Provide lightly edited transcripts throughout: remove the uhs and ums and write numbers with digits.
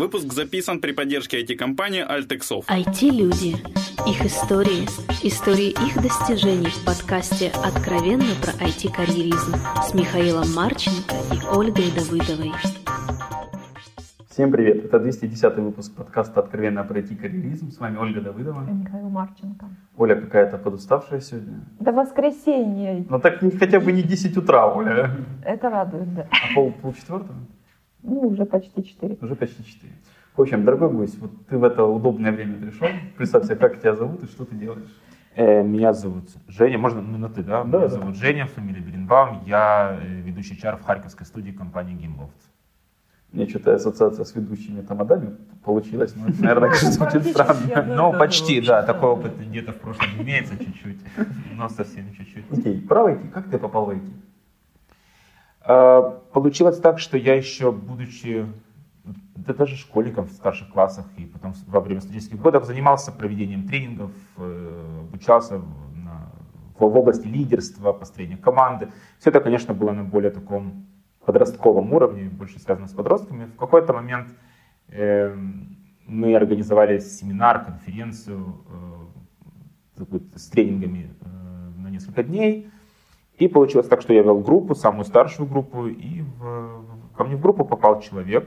Выпуск записан при поддержке IT-компании AltexSoft. IT-люди. Их истории. Истории их достижений в подкасте «Откровенно про IT-карьеризм» с Михаилом Марченко и Ольгой Давыдовой. Всем привет. Это 210-й выпуск подкаста «Откровенно про IT-карьеризм». С вами Ольга Давыдова. И Михаил Марченко. Оля какая-то подуставшая сегодня. Да воскресенье. Ну так хотя бы не 10 утра, Оля. Это радует, да. А полчетвертого? Ну, уже почти 4. Уже почти 4. В общем, дорогой гость, вот ты в это удобное время пришел. Представь себе, как тебя зовут и что ты делаешь. Меня зовут Женя, можно на ты, да? Меня зовут Женя, фамилия Биренбаум. Я ведущий HR в харьковской студии компании Gameloft. Мне что-то ассоциация с ведущими тамадами получилась, но это, наверное, звучит странно. Ну, почти, да, такой опыт где-то в прошлом имеется чуть-чуть, но совсем чуть-чуть. Окей, про IT, как ты попал в IT? Получилось так, что я еще, будучи даже школьником в старших классах и потом во время студенческих годов, занимался проведением тренингов, обучался в области лидерства, построения команды. Все это, конечно, было на более таком подростковом уровне, больше связано с подростками. В какой-то момент мы организовали семинар, конференцию с тренингами на несколько дней. И получилось так, что я вел группу, самую старшую группу, и ко мне в группу попал человек,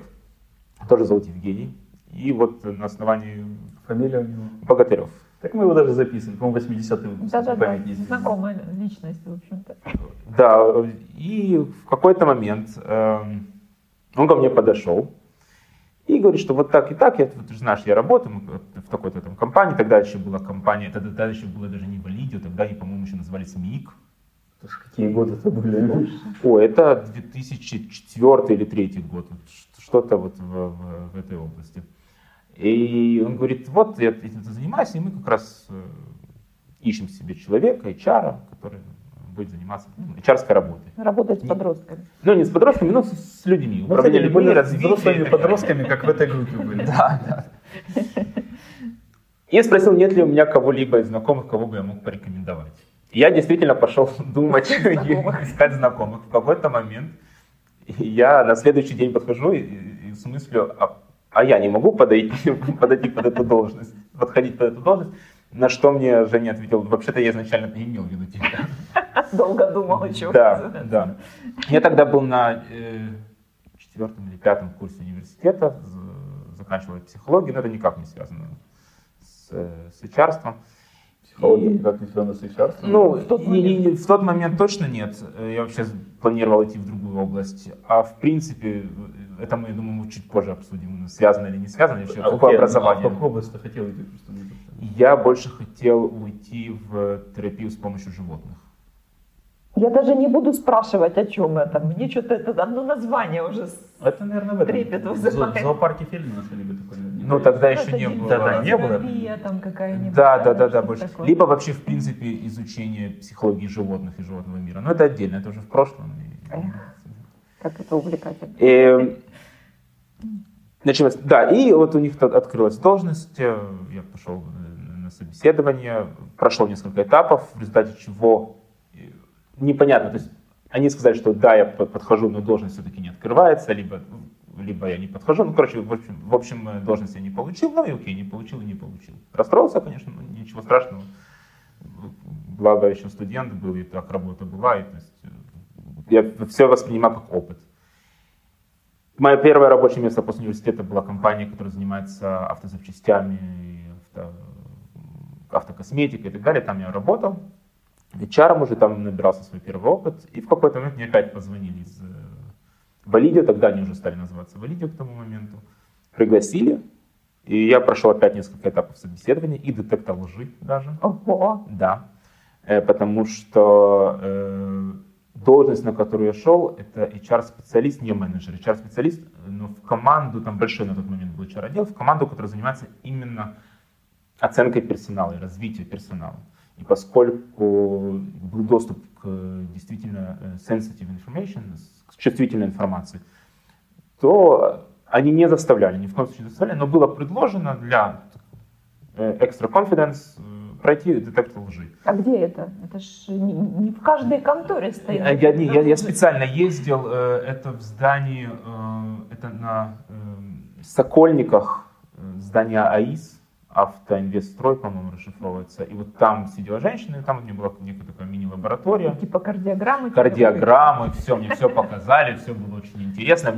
тоже зовут Евгений, и вот на основании фамилии Богатырев. Так мы его даже записывали, по-моему, 80-й выпуск. Да-да-да, знакомая личность, в общем-то. Да, и в какой-то момент он ко мне подошел и говорит, что вот так и так, ты же знаешь, я работаю в такой-то там компании, тогда еще была компания, тогда еще было даже не Validio, тогда они, по-моему, еще назывались МИИК. Какие годы это были? Ой, это 2004 или 2003 год, что-то вот в этой области. И он говорит, вот я этим занимаюсь, и мы как раз ищем себе человека, HR, который будет заниматься HR-ской работой. Работать с подростками. Ну, не с подростками, но с людьми. Управление людьми, развитие. С взрослыми подростками, как в этой группе были. Да, да. И спросил, нет ли у меня кого-либо из знакомых, кого бы я мог порекомендовать. Я действительно пошел думать, искать знакомых. В какой-то момент я на следующий день подхожу и с мыслью, а я не могу подойти под эту должность, подходить под эту должность. На что мне Женя ответил, вообще-то я изначально не имел в виду тебя. Долго думал, чего. Да, да. Я тогда был на 4-м или 5-м курсе университета, заканчивал психологию, но это никак не связано с HR-ством. Психология никак не связана с HR? Ну, в тот момент точно нет. Я вообще планировал идти в другую область. А в принципе, это мы, я думаю, чуть позже обсудим, связано или не связано. Вообще, какое образование? А в какую область ты хотел идти? Я больше хотел уйти в терапию с помощью животных. Я даже не буду спрашивать, о чем это. Мне что-то это одно название уже это, наверное, в этом. Трепет вызывает. В зоопарке фильма нашли бы такое. Ну, тогда еще не было. Да, не было. Терапия там какая-нибудь. Да, больше. Такое. Либо вообще, в принципе, изучение психологии животных и животного мира. Но это отдельно, это уже в прошлом. Как это увлекательно. Началось, да, и вот у них открылась должность. Я пошел на собеседование. Прошло несколько этапов, в результате чего... Непонятно, то есть они сказали, что да, я подхожу, но должность все-таки не открывается, либо я не подхожу, ну, короче, в общем, должность я не получил, ну и окей, не получил. Расстроился, конечно, но ничего страшного, благо еще студент был, и так работа была, и то есть я все воспринимаю как опыт. Мое первое рабочее место после университета была компания, которая занимается автозапчастями, автокосметикой и так далее, там я работал. HR уже там набирался свой первый опыт, и в какой-то момент мне опять позвонили из Validio, тогда они уже стали называться Validio к тому моменту, пригласили, и я прошел опять несколько этапов собеседования и детектор лжи даже. Ого! Да, потому что должность, на которую я шел, это HR-специалист, не менеджер, HR-специалист, но в команду, там большой на тот момент был HR-отдел, в команду, которая занимается именно оценкой персонала и развитием персонала. И поскольку был доступ к действительно sensitive information, к чувствительной информации, то они не заставляли, ни в коем случае не заставляли, но было предложено для extra confidence пройти детектор лжи. А где это? Это ж не в каждой конторе стоит. Я специально ездил, это в здании, это на в Сокольниках здание АИС, Автоинвестстрой, по-моему, расшифровывается. И вот там сидела женщина, и там у нее была некая такая мини-лаборатория. Типа кардиограммы? Кардиограммы, все, мне все показали, все было очень интересно.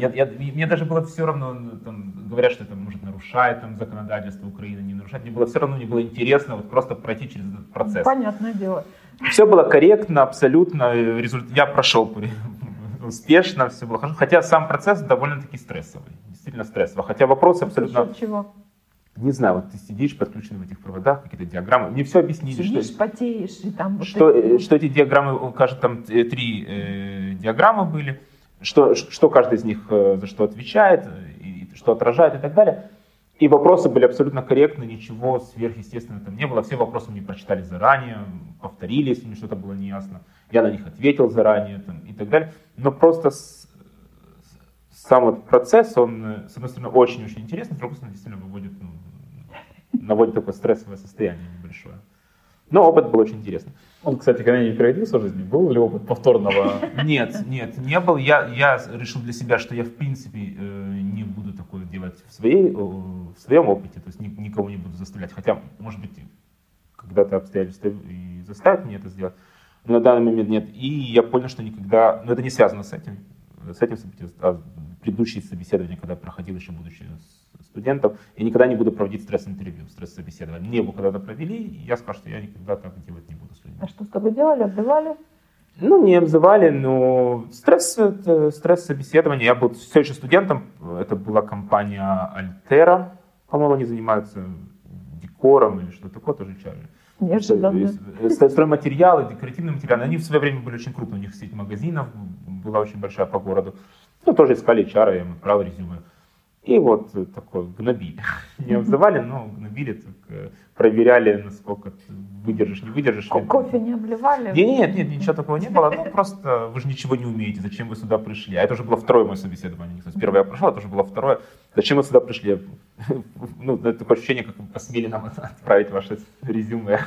Мне даже было все равно, там, говорят, что это может нарушает там, законодательство Украины, не нарушает. Мне было все равно не было интересно вот просто пройти через этот процесс. Понятное дело. Все было корректно, абсолютно. Я прошел успешно, все было хорошо. Хотя сам процесс довольно-таки стрессовый, действительно стрессовый. Хотя вопросы абсолютно... Чего? Не знаю, вот ты сидишь, подключен в этих проводах, какие-то диаграммы. Мне все объяснили, сидишь, что, потеешь, и там вот что, эти... что эти диаграммы, кажется, там три диаграммы были, что каждый из них за что отвечает, и что отражает и так далее. И вопросы были абсолютно корректны, ничего сверхъестественного там не было. Все вопросы мне прочитали заранее, повторили, если мне что-то было неясно. Я на них ответил заранее там, и так далее. Но просто... Сам вот процесс, он, с одной стороны, очень-очень интересный, с другой стороны, действительно выводит, ну, наводит такое стрессовое состояние небольшое. Но опыт был очень интересный. Он, кстати, когда-нибудь пригодился в жизни? Был ли опыт повторного? Нет, не был. Я решил для себя, что я, в принципе, не буду такое делать в своем опыте, то есть никого не буду заставлять. Хотя, может быть, когда-то обстоятельства и заставят меня это сделать, но на данный момент нет. И я понял, что никогда... Но это не связано с этим предыдущие собеседования, когда проходил еще будучи студентом, я никогда не буду проводить стресс-интервью, стресс-собеседование. Мне его когда-то провели, и я сказал, что я никогда так делать не буду с людьми. А что с тобой делали? Обзывали? Ну, не обзывали, но стресс-собеседование. Я был все еще студентом, это была компания Альтера, по-моему, они занимаются декором или что-то такое, тоже чайно. Стройматериалы, декоративные материалы, они в свое время были очень крупные, у них сеть магазинов была очень большая по городу. Ну, тоже искали HR, я им отправил резюме. И вот такое, гнобили. Не обзывали, но гнобили, так, проверяли, насколько ты выдержишь, не выдержишь. Кофе не обливали? Нет, ничего такого не было. Ну, просто вы же ничего не умеете, зачем вы сюда пришли? А это уже было второе мое собеседование. Первое я прошел, это уже было второе. Зачем вы сюда пришли? Ну, такое ощущение, как вы посмели нам отправить ваше резюме.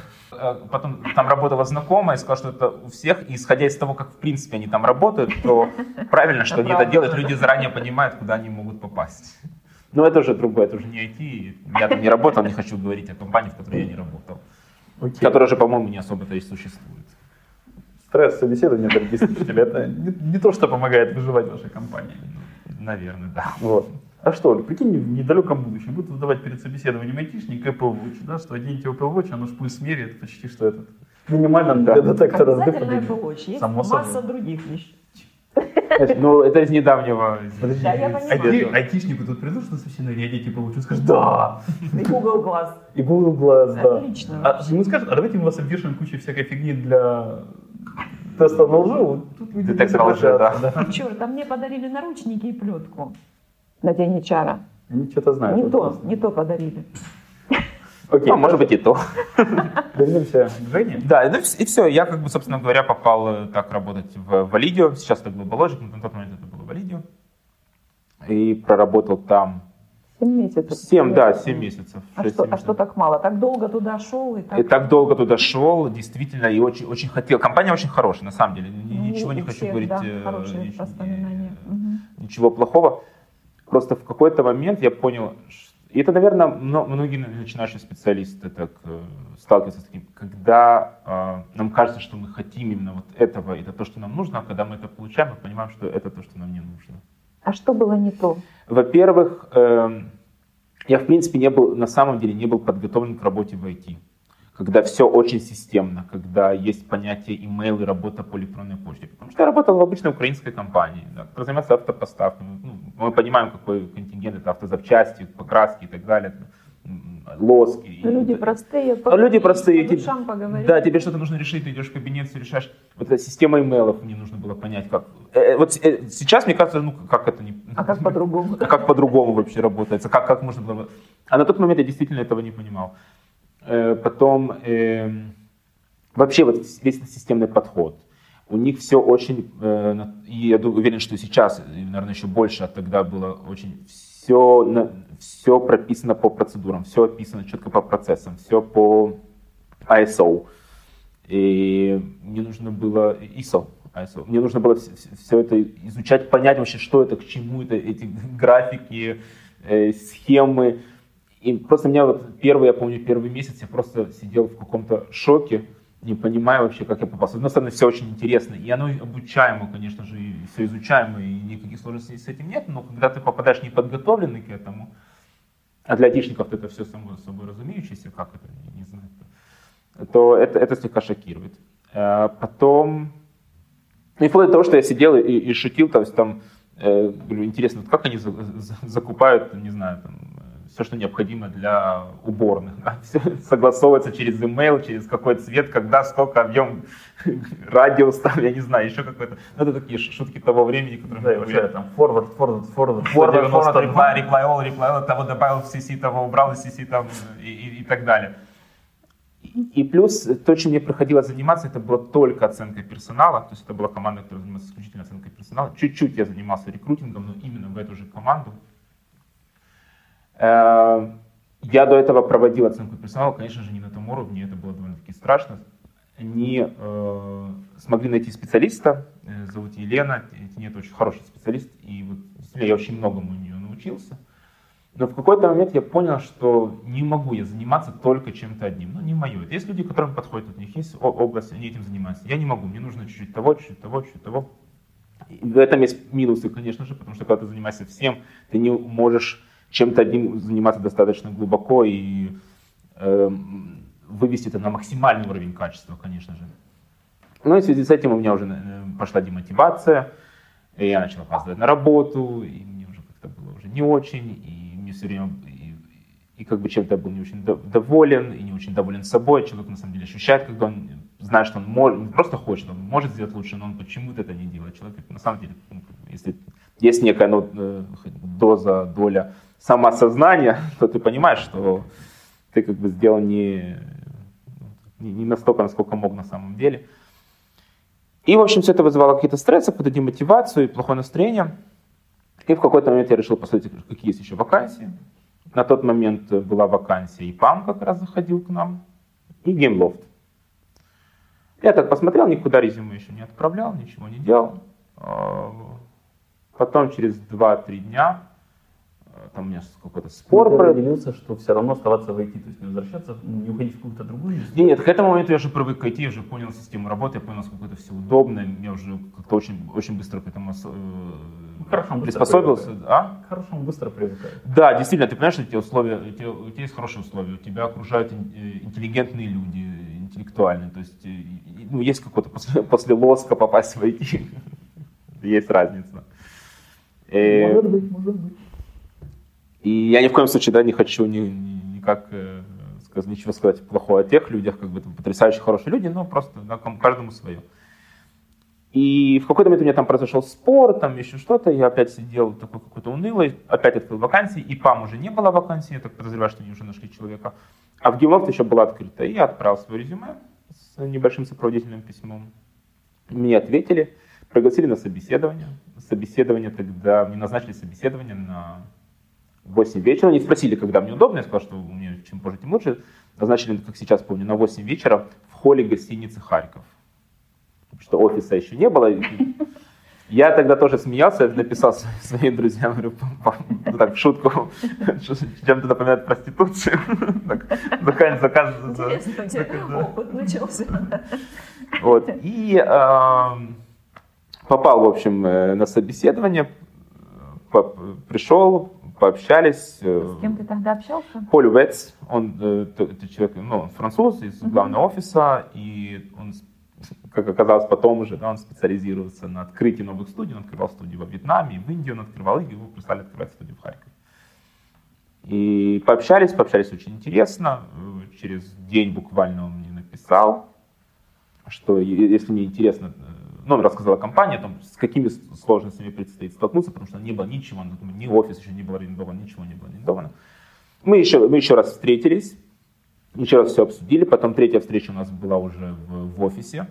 Потом там работала знакомая и сказала, что это у всех. И исходя из того, как в принципе они там работают, то правильно, что они это делают. Люди заранее понимают, куда они могут попасть. Но это уже другое, это уже не IT. Я там не работал, не хочу говорить о компании, в которой я не работал. Okay. Которая уже, по-моему, не особо-то и существует. Стресс собеседования, дорогие слушатели, это не то, что помогает выживать в вашей компании. Наверное, да. Вот. А что, Оль, прикинь, в недалеком будущем будут выдавать перед собеседованием айтишник Apple Watch, да, что оденьте Apple Watch, оно ж пульс меряет почти что этот. Минимально для детектора. Обязательно Apple Watch, есть масса других вещей. Ну, это из недавнего. Подожди, да, я понимаю. Айтишнику тут придут, что собеседование, оденьте Apple Watch, скажут, да. И Google Glass. И Google Glass, да. Отлично. А ему скажут, а давайте мы вас обвешаем кучей всякой фигни для... теста на лжу. Детектор лжи, да. Черт, а мне подарили наручники и плетку. На день HR. Они что-то знают. Не то подарили. Окей, может быть и то. Вернемся к Жене. Да, и все. Я, как бы, собственно говоря, попал так работать в Валидио. Сейчас это Глобаложик, но на тот момент это было Валидио. И проработал там... 7 месяцев. А что так мало? Так долго туда шел? Действительно, и очень хотел. Компания очень хорошая, на самом деле. Ничего не хочу говорить. Ничего плохого. Просто в какой-то момент я понял, и это, наверное, многие начинающие специалисты так сталкиваются с таким, когда нам кажется, что мы хотим именно вот этого, это то, что нам нужно, а когда мы это получаем, мы понимаем, что это то, что нам не нужно. А что было не то? Во-первых, я, в принципе, на самом деле не был подготовлен к работе в IT, когда все очень системно, когда есть понятие имейл и работа по электронной почте. Потому что я работал в обычной украинской компании, да, которая занимается автопоставками. Ну, мы понимаем, какой контингент это автозапчасти, покраски и так далее, лоски. Люди простые. Да, тебе что-то нужно решить, ты идешь в кабинет, все решаешь. Вот эта система имейлов мне нужно было понять, как. Сейчас, мне кажется, ну как это не... А как по-другому? Как по-другому вообще работает, как можно было... А на тот момент я действительно этого не понимал. Потом вообще вот весь системный подход. У них все очень, я уверен, что сейчас, наверное, еще больше, а тогда было очень все прописано по процедурам, все описано четко по процессам, все по ISO. И мне нужно было ISO. Мне нужно было все это изучать, понять вообще, что это, к чему это, эти графики. схемы. И просто меня вот первый месяц я просто сидел в каком-то шоке, не понимая вообще, как я попал. С одной стороны, все очень интересно, и оно обучаемо, конечно же, и все изучаемо, и никаких сложностей с этим нет, но когда ты попадаешь неподготовленный к этому, а для айтишников это все само собой разумеющееся, как это, не знаю, то это слегка шокирует. А потом, и вплоть до того, что я сидел и шутил, то есть там, говорю, интересно, вот как они закупают, не знаю, там, все, что необходимо для уборных. Да? Все согласовывается через email, через какой цвет, когда, сколько, объем, радиус, там, я не знаю, еще какой-то. Ну, это такие шутки того времени, которые... Да, вообще, там, forward, reply all, того добавил в CC, того убрал из CC, там, и так далее. И плюс, то, чем мне приходилось заниматься, это была только оценка персонала, то есть это была команда, которая занималась исключительно оценкой персонала. Чуть-чуть я занимался рекрутингом, но именно в эту же команду. Я до этого проводил оценку персонала, конечно же, не на том уровне, это было довольно-таки страшно. Не смогли найти специалиста, зовут Елена, это очень хороший специалист, и вот я очень многому у нее научился. Но в какой-то момент я понял, что не могу я заниматься только чем-то одним, ну не мое. Есть люди, которым подходит, у них есть область, они этим занимаются. Я не могу, мне нужно чуть-чуть того, чуть-чуть того, чуть-чуть того. И в этом есть минусы, конечно же, потому что когда ты занимаешься всем, ты не можешь чем-то одним заниматься достаточно глубоко и вывести это на максимальный уровень качества, конечно же. Ну и в связи с этим у меня уже пошла демотивация, и я начал опаздывать на работу, и мне уже как-то было уже не очень, и мне все время, и как бы чем-то я был не очень доволен, и не очень доволен собой. Человек на самом деле ощущает, когда он знает, что он может, он просто хочет, он может сделать лучше, но он почему-то это не делает. Человек на самом деле, если есть некая доза, доля самоосознание, то ты понимаешь, что ты как бы сделал не настолько, насколько мог на самом деле. И, в общем, все это вызывало какие-то стрессы, какую-то демотивацию и плохое настроение. И в какой-то момент я решил посмотреть, какие есть еще вакансии. На тот момент была вакансия, и ПАМ как раз заходил к нам, и Gameloft. Я так посмотрел, никуда резюме еще не отправлял, ничего не делал. Потом через 2-3 дня там у меня какой-то спор проявился, что все равно оставаться в IT, то есть не возвращаться, не уходить в какую-то другую жизнь. Нет, к этому моменту я уже привык к IT, я уже понял систему работы, я понял, насколько это все удобно, я уже как-то очень быстро к этому приспособился. К хорошему быстро привыкаю. Да, действительно, ты понимаешь, что у тебя есть хорошие условия, у тебя окружают интеллигентные люди, интеллектуальные, то есть ну, есть какой-то после лоска попасть в IT, есть разница. Может быть. И я ни в коем случае не хочу никак ничего сказать плохого о тех людях, как бы там потрясающе хорошие люди, но просто каждому свое. И в какой-то момент у меня там произошел спор, там еще что-то, я опять сидел такой какой-то унылый, опять открыл вакансии, и ПАМ уже не было вакансии, я так подозреваю, что они уже нашли человека, а в Gameloft еще была открыта, и я отправил свое резюме с небольшим сопроводительным письмом. Мне ответили, пригласили на собеседование. Тогда мне назначили собеседование на 8 вечера, они спросили, когда мне удобно, я сказал, что мне чем позже, тем лучше. Назначили, как сейчас помню, на 8 вечера в холле гостиницы «Харьков», потому что офиса еще не было. Я тогда тоже смеялся, написал своим друзьям, говорю, так, в шутку, чем-то напоминает проституцию. Заказ. Интересно, у тебя опыт начался. И попал, в общем, на собеседование, пришел, пообщались. С кем ты тогда общался? Поль Ветс, он человек, он француз из главного офиса, и он, как оказалось потом уже, да, он специализируется на открытии новых студий, он открывал студию во Вьетнаме, в Индии он открывал, и его прислали открывать студию в Харькове. И пообщались очень интересно, через день буквально он мне написал, что если мне интересно, он рассказал о компании, о том, с какими сложностями предстоит столкнуться, потому что не было ничего, ни офис еще не был арендован, ничего не было арендовано. Мы еще раз встретились, еще раз все обсудили, потом третья встреча у нас была уже в офисе.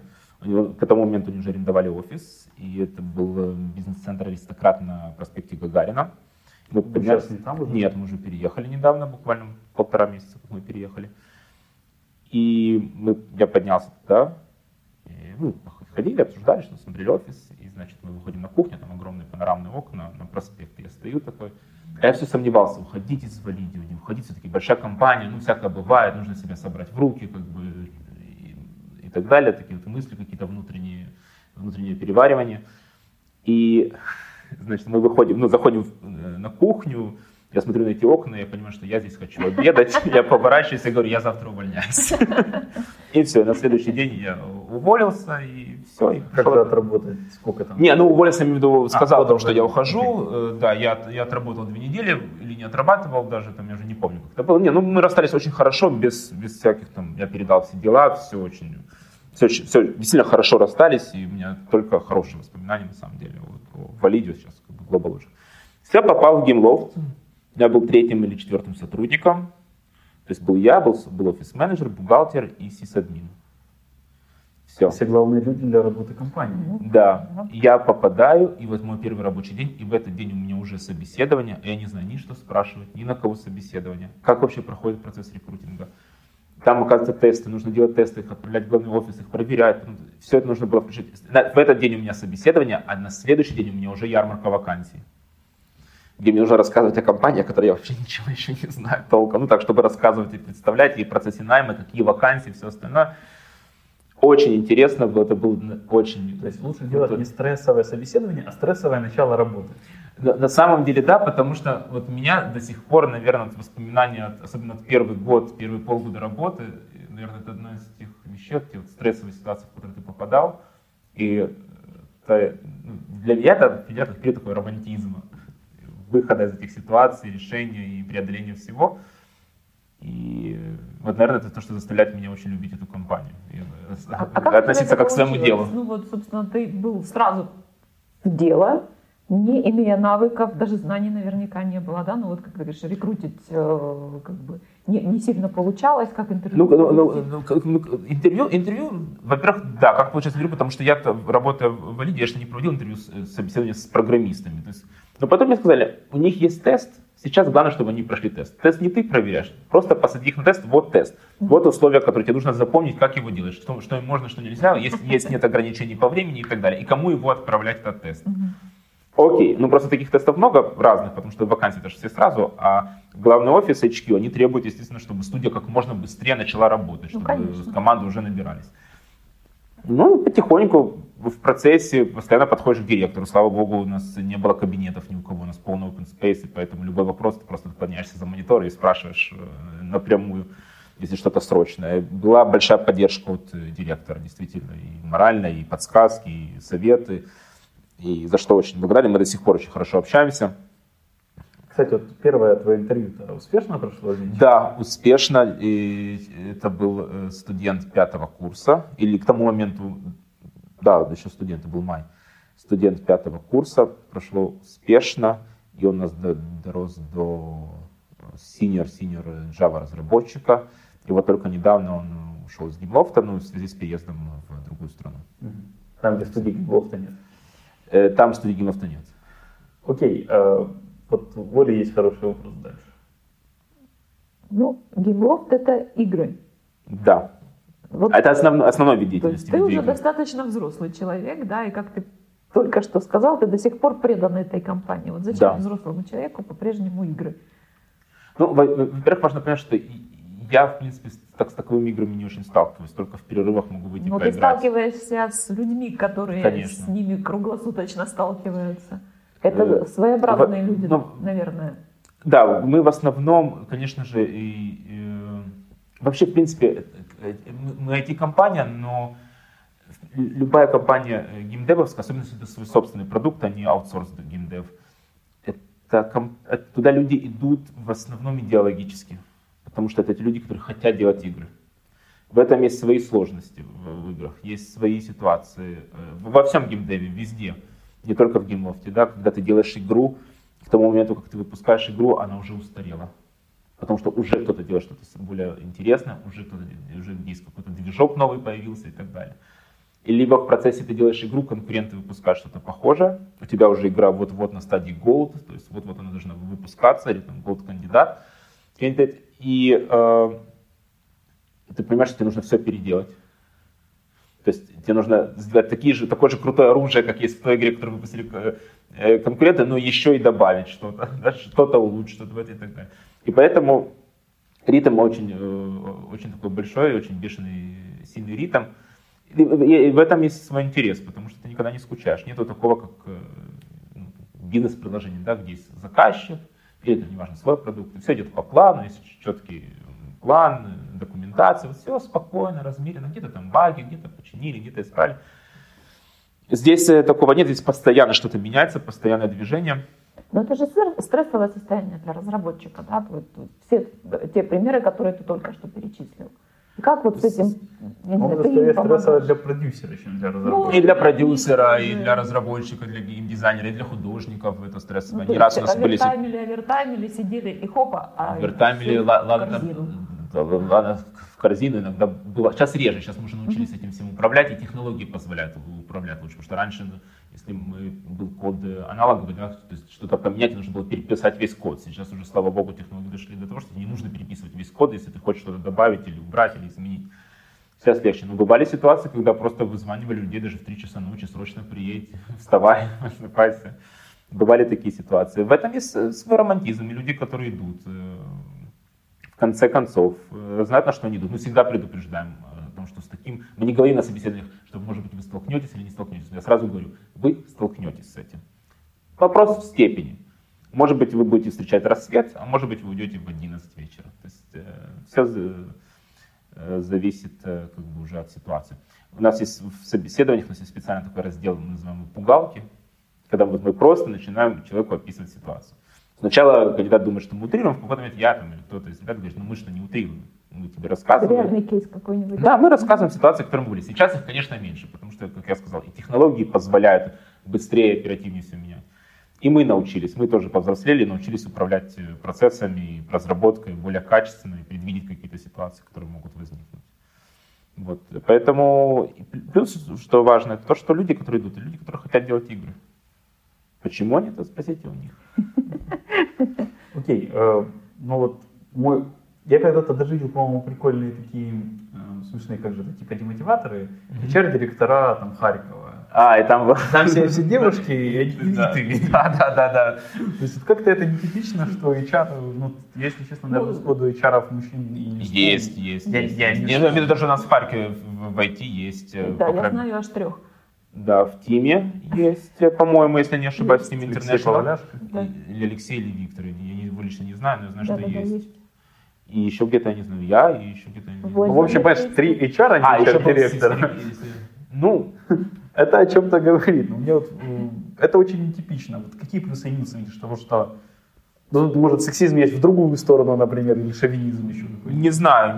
К тому моменту они уже арендовали офис, и это был бизнес-центр «Аристократ» на проспекте Гагарина. Нет, мы уже переехали недавно, буквально полтора месяца, как мы переехали. И я поднялся туда, ходили, обсуждали, что смотрели офис, и, значит, мы выходим на кухню, там огромные панорамные окна, на проспект, я стою такой. Я все сомневался, уходить из Валидио, не уходить, все-таки большая компания, ну, всякое бывает, нужно себя собрать в руки, как бы, и так далее, такие вот мысли, какие-то внутренние переваривания. И, значит, мы выходим, ну, заходим на кухню, я смотрю на эти окна, я понимаю, что я здесь хочу обедать, я поворачиваюсь и говорю, я завтра увольняюсь. И все, на следующий день я уволился, и все. И как ты отработал? Сколько там? Не, ну уволился, я имею в виду, сказал, потому что я ухожу, да, я отработал 2 недели, или не отрабатывал даже, там, я уже не помню, как это было. Не, ну мы расстались очень хорошо, без всяких там, я передал все дела, все очень, все действительно хорошо расстались, и у меня только хорошие воспоминания, на самом деле, вот, о Валидио сейчас, как бы, глобал уже. Я попал в Gameloft. Я был 3-м или 4-м сотрудником, то есть был я, был офис-менеджер, бухгалтер и сисадмин. Все. Все главные люди для работы компании. Да, я попадаю, и вот мой первый рабочий день, и в этот день у меня уже собеседование, я не знаю ни что спрашивать, ни на кого собеседование, как вообще проходит процесс рекрутинга. Там, оказывается, тесты, нужно делать тесты, их отправлять в главный офис, их проверять, все это нужно было включить. В этот день у меня собеседование, а на следующий день у меня уже ярмарка вакансий, где мне нужно рассказывать о компании, о которой я вообще ничего еще не знаю толком. Ну так, чтобы рассказывать и представлять, и процессы найма, какие вакансии, все остальное. Очень интересно было, это был очень... То есть лучше делать не стрессовое собеседование, а стрессовое начало работы. На самом деле, да, потому что вот у меня до сих пор, наверное, воспоминания, особенно от первый полгода работы, наверное, это одна из тех вещей, где вот стрессовые ситуации, в которые ты попадал. И для меня это, например, такой романтизм. Выхода из этих ситуаций, решения и преодоления всего. И вот, наверное, это то, что заставляет меня очень любить эту компанию. Относиться как к своему делу. Ну вот, собственно, ты был сразу в дело, не имея навыков, даже знаний наверняка не было, да? Ну вот, как ты говоришь, рекрутить как бы не сильно получалось, как интервью? Интервью, во-первых, да, как получается интервью, потому что я работаю в Валиде, я же не проводил интервью, собеседование с программистами. То есть, но потом мне сказали, у них есть тест, сейчас главное, чтобы они прошли тест. Тест не ты проверяешь, просто посади их на тест. Вот условия, которые тебе нужно запомнить, как его делаешь, что им можно, что нельзя, есть нет ограничений по времени и так далее, и кому его отправлять этот тест. Окей, ну просто таких тестов много разных, потому что вакансии это же все сразу, а главный офис HQ, они требуют, естественно, чтобы студия как можно быстрее начала работать, чтобы команды уже набирались. Ну, потихоньку в процессе постоянно подходишь к директору. Слава богу, у нас не было кабинетов ни у кого, у нас полный open space, и поэтому любой вопрос, ты просто отклоняешься за монитор и спрашиваешь напрямую, если что-то срочное. Была большая поддержка от директора, действительно, и морально, и подсказки, и советы, и за что очень благодарен. Мы до сих пор очень хорошо общаемся. Кстати, вот первое твое интервью-то успешно прошло? Да, успешно. И это был студент 5-го курса, или к тому моменту, да, еще студент, это был май. Студент 5-го курса, прошло успешно, и он нас дорос до senior Java разработчика. И вот только недавно он ушел из Gameloft, ну, в связи с переездом в другую страну. Там, где студии Gameloft нет? Там студии Gameloft нет. Окей. Вот у Оли есть хороший вопрос дальше. Ну, Gameloft — это игры. Да. Вот это основной вид деятельности. Ты уже достаточно взрослый человек, да, и как ты только что сказал, ты до сих пор предан этой компании. Вот зачем взрослому человеку по-прежнему игры? Ну, во-первых, важно понять, что я, в принципе, с таковыми играми не очень сталкиваюсь, только в перерывах могу выйти поиграть. Ты сталкиваешься с людьми, которые с ними круглосуточно сталкиваются. Это своеобразные люди, наверное. Да, мы в основном, конечно же, вообще, в принципе, мы IT-компания, но любая компания геймдевовская, особенно если это свой собственный продукт, а не аутсорс геймдев, туда люди идут в основном идеологически, потому что это те люди, которые хотят делать игры. В этом есть свои сложности в играх, есть свои ситуации во всем геймдеве, везде. Не только в Gameloft, да, когда ты делаешь игру, к тому моменту, как ты выпускаешь игру, она уже устарела. Потому что уже кто-то делает что-то более интересное, уже есть какой-то движок новый появился и так далее. И либо в процессе ты делаешь игру, конкуренты выпускают что-то похожее, у тебя уже игра вот-вот на стадии Gold, то есть вот-вот она должна выпускаться, или там Gold-кандидат. И ты понимаешь, что тебе нужно все переделать. То есть тебе нужно сделать такое же крутое оружие, как есть в той игре, которую выпустили конкуренты, но еще и добавить что-то, да, что-то улучшить, что-то в это и так далее. И поэтому ритм очень такой большой, очень бешеный, сильный ритм. И в этом есть свой интерес, потому что ты никогда не скучаешь. Нету такого, как бизнес-приложение, да, где есть заказчик, или это, неважно, свой продукт, все идет по плану, есть четкий план, документация, вот все спокойно, размеренно, где-то там баги, где-то починили, где-то исправили. Здесь такого нет, здесь постоянно что-то меняется, постоянное движение. Но это же стрессовое состояние для разработчика, да? Вот все те примеры, которые ты только что перечислил. И как вот с этим? Он скорее стрессовый для продюсера, чем для разработчика. Ну, и для продюсера, и для разработчика, и для геймдизайнера, и для художников это стрессово. Ну, не раз у нас были... Овертаймили, сидели и хопа, овертаймили, ладно, в корзину иногда было. Сейчас реже, сейчас мы уже научились этим всем управлять, и технологии позволяют управлять лучше. Потому что раньше, если был код аналоговый, да, то есть что-то поменять, нужно было переписать весь код. Сейчас уже, слава богу, технологии дошли до того, что не нужно переписывать весь код, если ты хочешь что-то добавить, или убрать, или изменить. Сейчас легче. Но бывали ситуации, когда просто вызванивали людей даже в 3 часа ночи, срочно приедь, вставай, просыпайся. Бывали такие ситуации. В этом есть свой романтизм, и люди, которые идут, в конце концов, знают, на что они идут. Мы всегда предупреждаем о том, что с таким... Мы не говорим на собеседованиях, что, может быть, вы столкнетесь или не столкнетесь. Я сразу говорю, вы столкнетесь с этим. Вопрос в степени. Может быть, вы будете встречать рассвет, а может быть, вы уйдете в 11 вечера. То есть все зависит как бы уже от ситуации. У нас есть в собеседованиях, у нас есть специально такой раздел, мы называем пугалки, когда вот мы просто начинаем человеку описывать ситуацию. Сначала кандидат думает, что мы утрируем, в какой-то момент я там или кто-то из ребят говорит, ну мы что не утрируем, мы тебе рассказываем. Реальный кейс какой-нибудь. Да, мы рассказываем ситуации, в которой мы были. Сейчас их, конечно, меньше, потому что, как я сказал, и технологии позволяют быстрее, оперативнее все менять. И мы научились, мы тоже повзрослели, научились управлять процессами, разработкой более качественно и предвидеть какие-то ситуации, которые могут возникнуть. Вот. Поэтому, плюс, что важно, это то, что люди, которые идут, и люди, которые хотят делать игры. Почему они-то? Спросите у них. Окей, ну вот мой... Я когда-то даже видел, по-моему, прикольные такие смешные, как же, типа демотиваторы, HR-директора там Харькова. А, и там все девушки, и ты. Да. То есть как-то это нетипично, что HR, ну, если честно, даже сходу HR-ов мужчин и... Есть. Я имею в виду, даже у нас в Харькове в IT есть. Да, я знаю аж 3. Да, в Тиме есть, по-моему, если не ошибаюсь, с Тим Интернешнл. Или Алексей, или Виктор. Я его лично не знаю, но я знаю, что есть. И еще где-то, я не знаю, я, и еще где-то... В общем, понимаешь, 3 HR, а не HR-директора. Ну, это о чем-то говорит. Это очень нетипично. Какие плюсы и минусы видишь того, что... Может, сексизм есть в другую сторону, например, или шовинизм еще какой-то?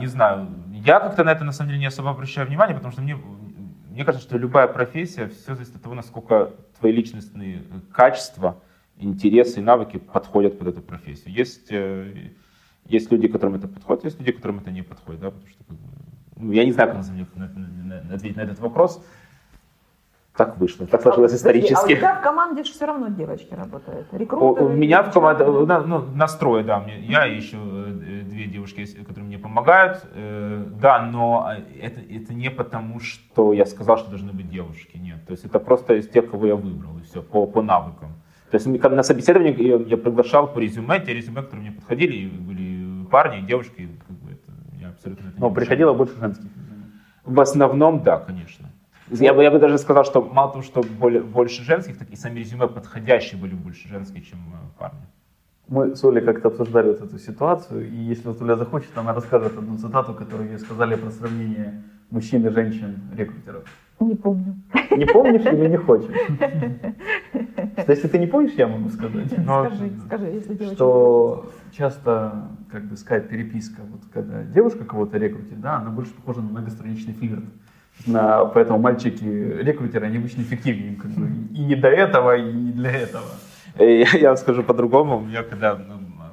Не знаю. Я как-то на это, на самом деле, не особо обращаю внимание, потому что мне кажется, что любая профессия, все зависит от того, насколько твои личностные качества, интересы и навыки подходят под эту профессию. Есть люди, которым это подходит, есть люди, которым это не подходит. Да? Потому что, я не знаю, как ответить на этот вопрос. Так вышло, так сложилось исторически. А у тебя в команде же все равно девочки работают? Рекрутеры? У меня в команде, настрой, да. Я еще 2 девушки, которые мне помогают. Да, но это не потому, что я сказал, что должны быть девушки. Нет, то есть это просто из тех, кого я выбрал, и все, по навыкам. То есть на собеседование я приглашал по резюме, те резюме, которые мне подходили, были парни, девушки. Я абсолютно это не приходило больше женских? В основном, да, конечно. Я бы даже сказал, что мало того, что больше женских, так и сами резюме подходящие были больше женские, чем парни. Мы с Олей как-то обсуждали вот эту ситуацию, и если вот Оля захочет, она расскажет одну цитату, которую ей сказали про сравнение мужчин и женщин-рекрутеров. Не помню. Не помнишь или не хочешь? Что если ты не помнишь, я могу сказать. Скажи, если девочка. Что часто, как бы сказать, переписка, вот когда девушка кого-то рекрутит, да, она больше похожа на многостраничный флирт. Поэтому мальчики-рекрутеры, они обычно эффективнее, как бы, и не до этого, и не для этого. Я вам скажу по-другому. У меня когда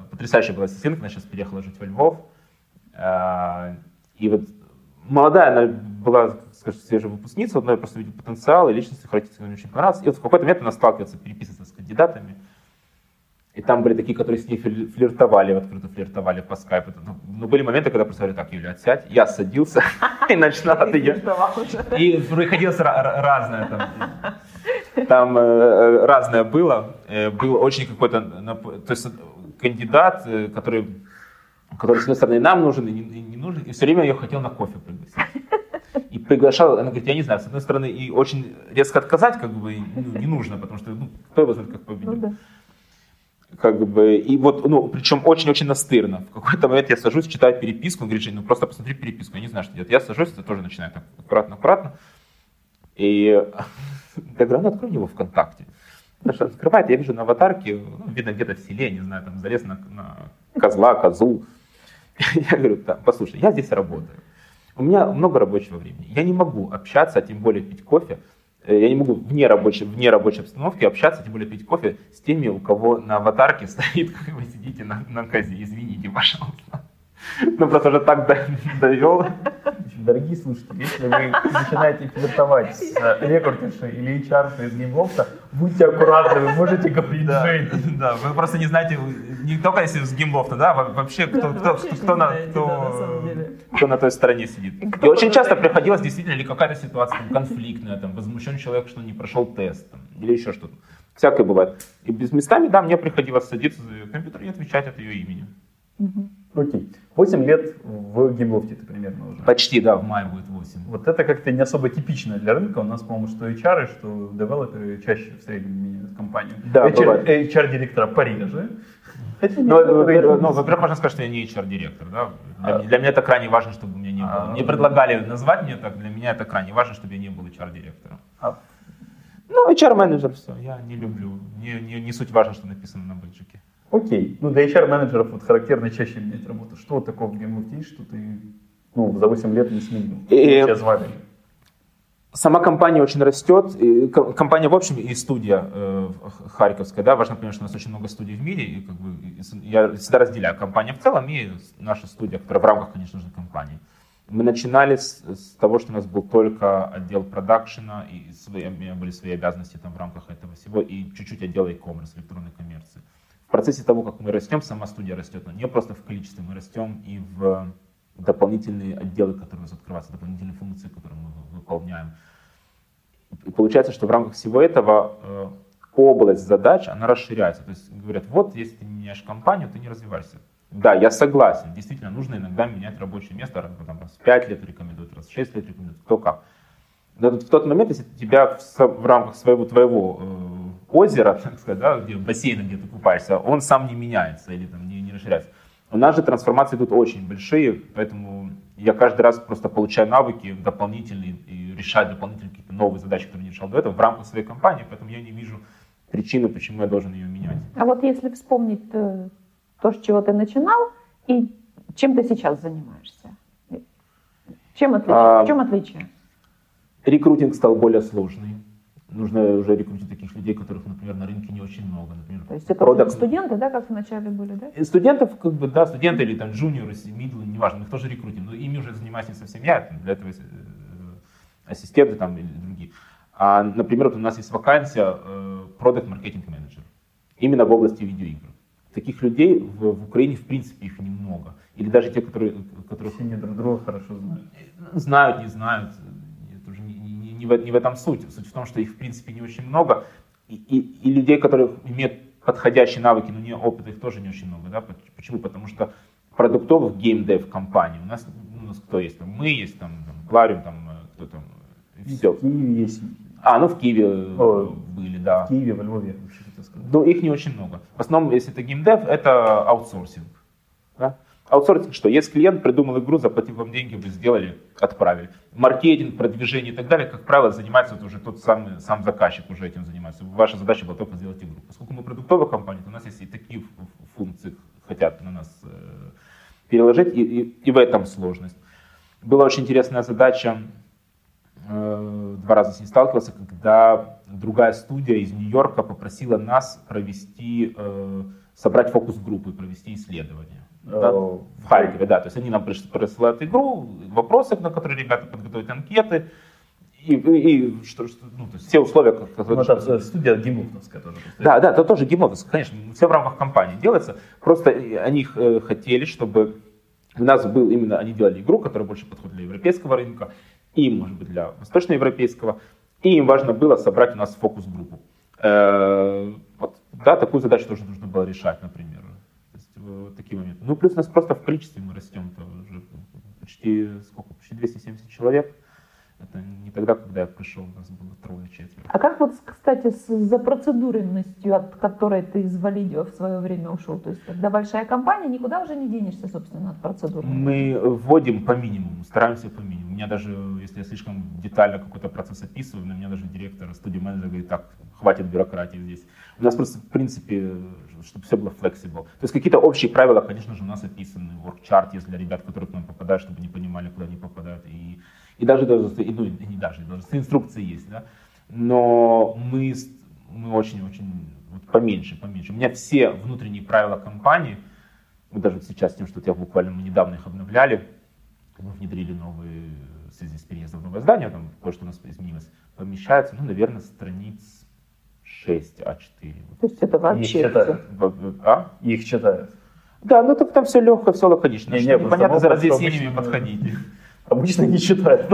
потрясающая была ассистентка, она сейчас переехала жить во Львов, и вот молодая, она была, скажем, свежая выпускница, но я просто видел потенциал, и личность, характеристика мне очень понравилась, и вот в какой-то момент она сталкивается, переписывается с кандидатами, И там были такие, которые с ней флиртовали, открыто флиртовали по скайпу. Но были моменты, когда просто говорили: так, Юля, отсядь. Я садился и начинала отъезжать. И приходилось разное там. Там разное было. Был очень какой-то... То есть кандидат, который, с одной стороны, нам нужен, и не нужен. И все время ее хотел на кофе пригласить. И приглашал, она говорит: я не знаю, с одной стороны, и очень резко отказать как бы не нужно, потому что кто его знает, как поведет. Как бы, и вот, причем очень-очень настырно. В какой-то момент я сажусь, читаю переписку, он говорит: Жень, просто посмотри переписку, я не знаю, что делать. Я сажусь, это тоже начинаю так аккуратно-аккуратно. И я говорю: открой его ВКонтакте. Она что открывает, я вижу на аватарке, видно где-то в селе, не знаю, там залез на козла, козу. Я говорю: послушай, я здесь работаю, у меня много рабочего времени, я не могу общаться, а тем более пить кофе. Я не могу в нерабочей обстановке общаться, тем более пить кофе с теми, у кого на аватарке стоит, как вы сидите на козе. Извините, пожалуйста. Просто уже так довел. Дорогие слушатели, если вы начинаете флиртовать с рекордершей или HR-шей из Gameloft, будьте аккуратны, вы можете говорить. Да, вы просто не знаете, не только если с Gameloft, да, вообще кто на той стороне сидит. И очень часто приходилось действительно или какая-то ситуация конфликтная, возмущен человек, что не прошел тест, или еще что-то. Всякое бывает. И местами, да, мне приходилось садиться за ее компьютер и отвечать от ее имени. Окей. 8 лет в Gameloft ты примерно уже. Почти, да, в мае будет 8. Вот это как-то не особо типично для рынка. У нас, по-моему, что HR, что девелоперы чаще в среднем меняют компанию. Да, HR-директора пореже. Во-первых, можно сказать, что я не HR-директор. Да? Для меня это крайне важно, чтобы у меня не было. Мне предлагали назвать меня так, для меня это крайне важно, чтобы я не был HR-директором. HR-менеджер, все, я не люблю. Не суть важно, что написано на бейджике. Окей. Для HR-менеджеров характерно чаще менять работу. Что такого в Gameloft, что ты за 8 лет не сменил? Сейчас вами. Сама компания очень растет. И компания, в общем, и студия харьковская. Да? Важно понимать, что у нас очень много студий в мире. И я всегда разделяю компанию в целом и наша студия, которая в рамках, конечно же, компании. Мы начинали с того, что у нас был только отдел продакшена, и у меня были свои обязанности там в рамках этого всего, и чуть-чуть отдела e-commerce, электронной коммерции. В процессе того, как мы растем, сама студия растет, но не просто в количестве, мы растем и в дополнительные отделы, которые у нас открываются, дополнительные функции, которые мы выполняем. И получается, что в рамках всего этого область задач, она расширяется. То есть говорят: вот, если ты меняешь компанию, ты не развиваешься. Да, я согласен, действительно нужно иногда менять рабочее место, раз в 5 лет рекомендуют, раз в 6 лет рекомендуют, кто как. Но в тот момент, если тебя в рамках твоего озера, так сказать, да, бассейна, где ты купаешься, он сам не меняется или не расширяется. У нас же трансформации тут очень большие, поэтому я каждый раз просто получаю навыки дополнительные и решаю дополнительные какие-то новые задачи, которые не решал до этого в рамках своей компании, поэтому я не вижу причины, почему я должен ее менять. А вот если вспомнить то, с чего ты начинал, и чем ты сейчас занимаешься? В чем отличие? Рекрутинг стал более сложный. Нужно уже рекрутить таких людей, которых, например, на рынке не очень много. Например, то есть это студенты, да, как вначале были, да? Студентов, студенты или там джуниоры, мидлы, неважно, мы их тоже рекрутим, но ими уже занимаюсь не совсем я, для этого есть ассистенты там или другие. А, например, у нас есть вакансия продакт-маркетинг-менеджер, именно в области видеоигр. Таких людей в Украине, в принципе, их немного. Или даже те, которые... Все не друг друга хорошо знают. Знают, не знают. Не в этом суть. Суть в том, что их, в принципе, не очень много. И людей, которые имеют подходящие навыки, но не опыта, их тоже не очень много. Да? Почему? Потому что продуктовых геймдев компаний у нас кто есть? Мы есть, Клариум, кто там, и все. В Киеве есть. В Киеве были, да. В Киеве, во Львове, вообще хотел сказать. Но их не очень много. В основном, если это геймдев, это аутсорсинг. Да? Аутсорсинг что? Если клиент придумал игру, заплатил вам деньги, вы сделали, отправили. Маркетинг, продвижение и так далее, как правило, занимается уже тот самый сам заказчик уже этим занимается. Ваша задача была только сделать игру. Поскольку мы продуктовая компания, то у нас есть и такие функции, хотят на нас переложить, и в этом сложность. Была очень интересная задача, 2 раза с ней сталкивался, когда другая студия из Нью-Йорка попросила нас собрать фокус-группы, провести исследование. Да, в Харькове, да, то есть они нам присылают игру, вопросы, на которые ребята подготовят анкеты, Все условия, которые... Ну, студия Gameloft, которая... Да, это тоже Gameloft, конечно, все в рамках компании делается. Просто они хотели, чтобы у нас был именно... Они делали игру, которая больше подходит для европейского рынка, и, может быть, для восточноевропейского. И им важно было собрать у нас фокус-группу. Вот, да, такую задачу тоже нужно было решать, например. То есть, вот такие моменты. Ну, плюс у нас просто в количестве мы растем уже почти 270 человек. Это не тогда, когда я пришел, у нас было 3-4. А как вот, кстати, с запроцедуренностью, от которой ты из Validio в свое время ушел? То есть, когда большая компания, никуда уже не денешься, собственно, от процедур. Мы вводим по минимуму, стараемся по минимуму. У меня даже, если я слишком детально какой-то процесс описываю, на меня даже директор, студий-менеджер говорит, так, хватит бюрократии здесь. У нас просто, в принципе, чтобы все было flexible. То есть, какие-то общие правила, конечно же, у нас описаны. Work-chart, если для ребят, которые к нам попадают, чтобы они понимали, куда они попадают. И даже инструкции есть, да? Но мы очень-очень вот поменьше. У меня все внутренние правила компании, вот даже сейчас тем, что мы недавно их обновляли, мы внедрили новые, в связи с переездом в новое здание, там кое-что у нас изменилось, помещается, наверное, страниц 6 А4. То есть это вообще... Их читают. Да, так там все легко, все лаконично. Непонятно, за разъяснениями подходите. Обычно не читают.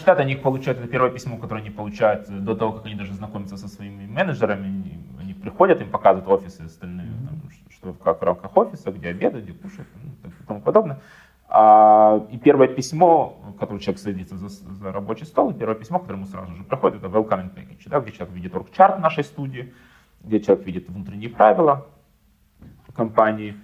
Читают, они получают это первое письмо, которое они получают до того, как они даже знакомятся со своими менеджерами. Они приходят, им показывают офисы остальные, что в рамках офиса, где обедают, где кушают и тому подобное. И первое письмо, которое человек садится за рабочий стол, и первое письмо, которое ему сразу же приходит, это welcoming package, где человек видит оргчарт нашей студии, где человек видит внутренние правила компании.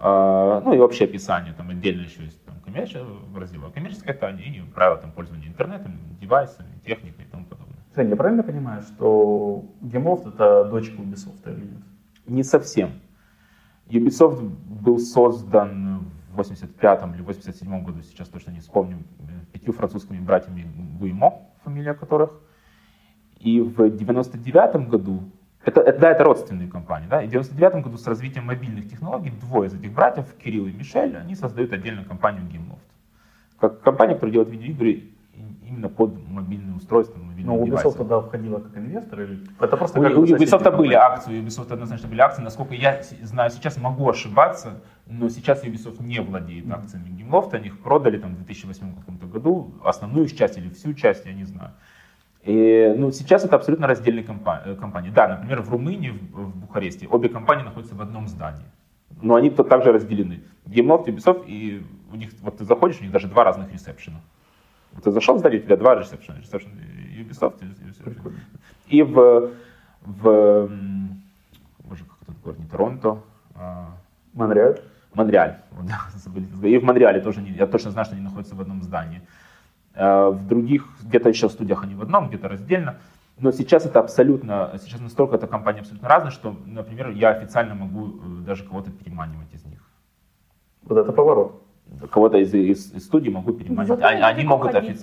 И общее описание, там отдельно еще есть коммерческое и правила пользования интернетом, девайсами, техникой и тому подобное. Я правильно понимаю, что Gameloft это дочка Ubisoft или нет? Не совсем. Ubisoft был создан в 85-м или 87-м году, сейчас точно не вспомню, 5 французскими братьями Гуимо, фамилия которых. И в 99-м году это родственные компании. Да? И в 99 году с развитием мобильных технологий двое из этих братьев, Кирилл и Мишель, они создают отдельную компанию Gameloft. Как компания, которая делает видеоигры именно под мобильные устройства, мобильные девайсы. Но Ubisoft тогда входила как инвестор? Или... Это просто у Ubisoft были акции, у Ubisoft однозначно были акции. Насколько я знаю, сейчас могу ошибаться, но сейчас Ubisoft не владеет акциями Gameloft. Они их продали в 2008 каком-то году, основную их часть или всю часть, я не знаю. И, сейчас это абсолютно раздельные компании. Да, например, в Румынии, в Бухаресте обе компании находятся в одном здании. Но они также разделены. Gameloft, Ubisoft, и у них, ты заходишь, у них даже два разных ресепшена. Ты зашел в здание, у тебя два ресепшена. Ресепшен Ubisoft и Ubisoft. И не Торонто, а... Монреаль. И в Монреале тоже, я точно знаю, что они находятся в одном здании. В других, где-то еще в студиях они в одном, где-то раздельно. Но сейчас это сейчас настолько эта компания абсолютно разная, что, например, я официально могу даже кого-то переманивать из них. Вот это поворот. Кого-то из студии могу переманивать.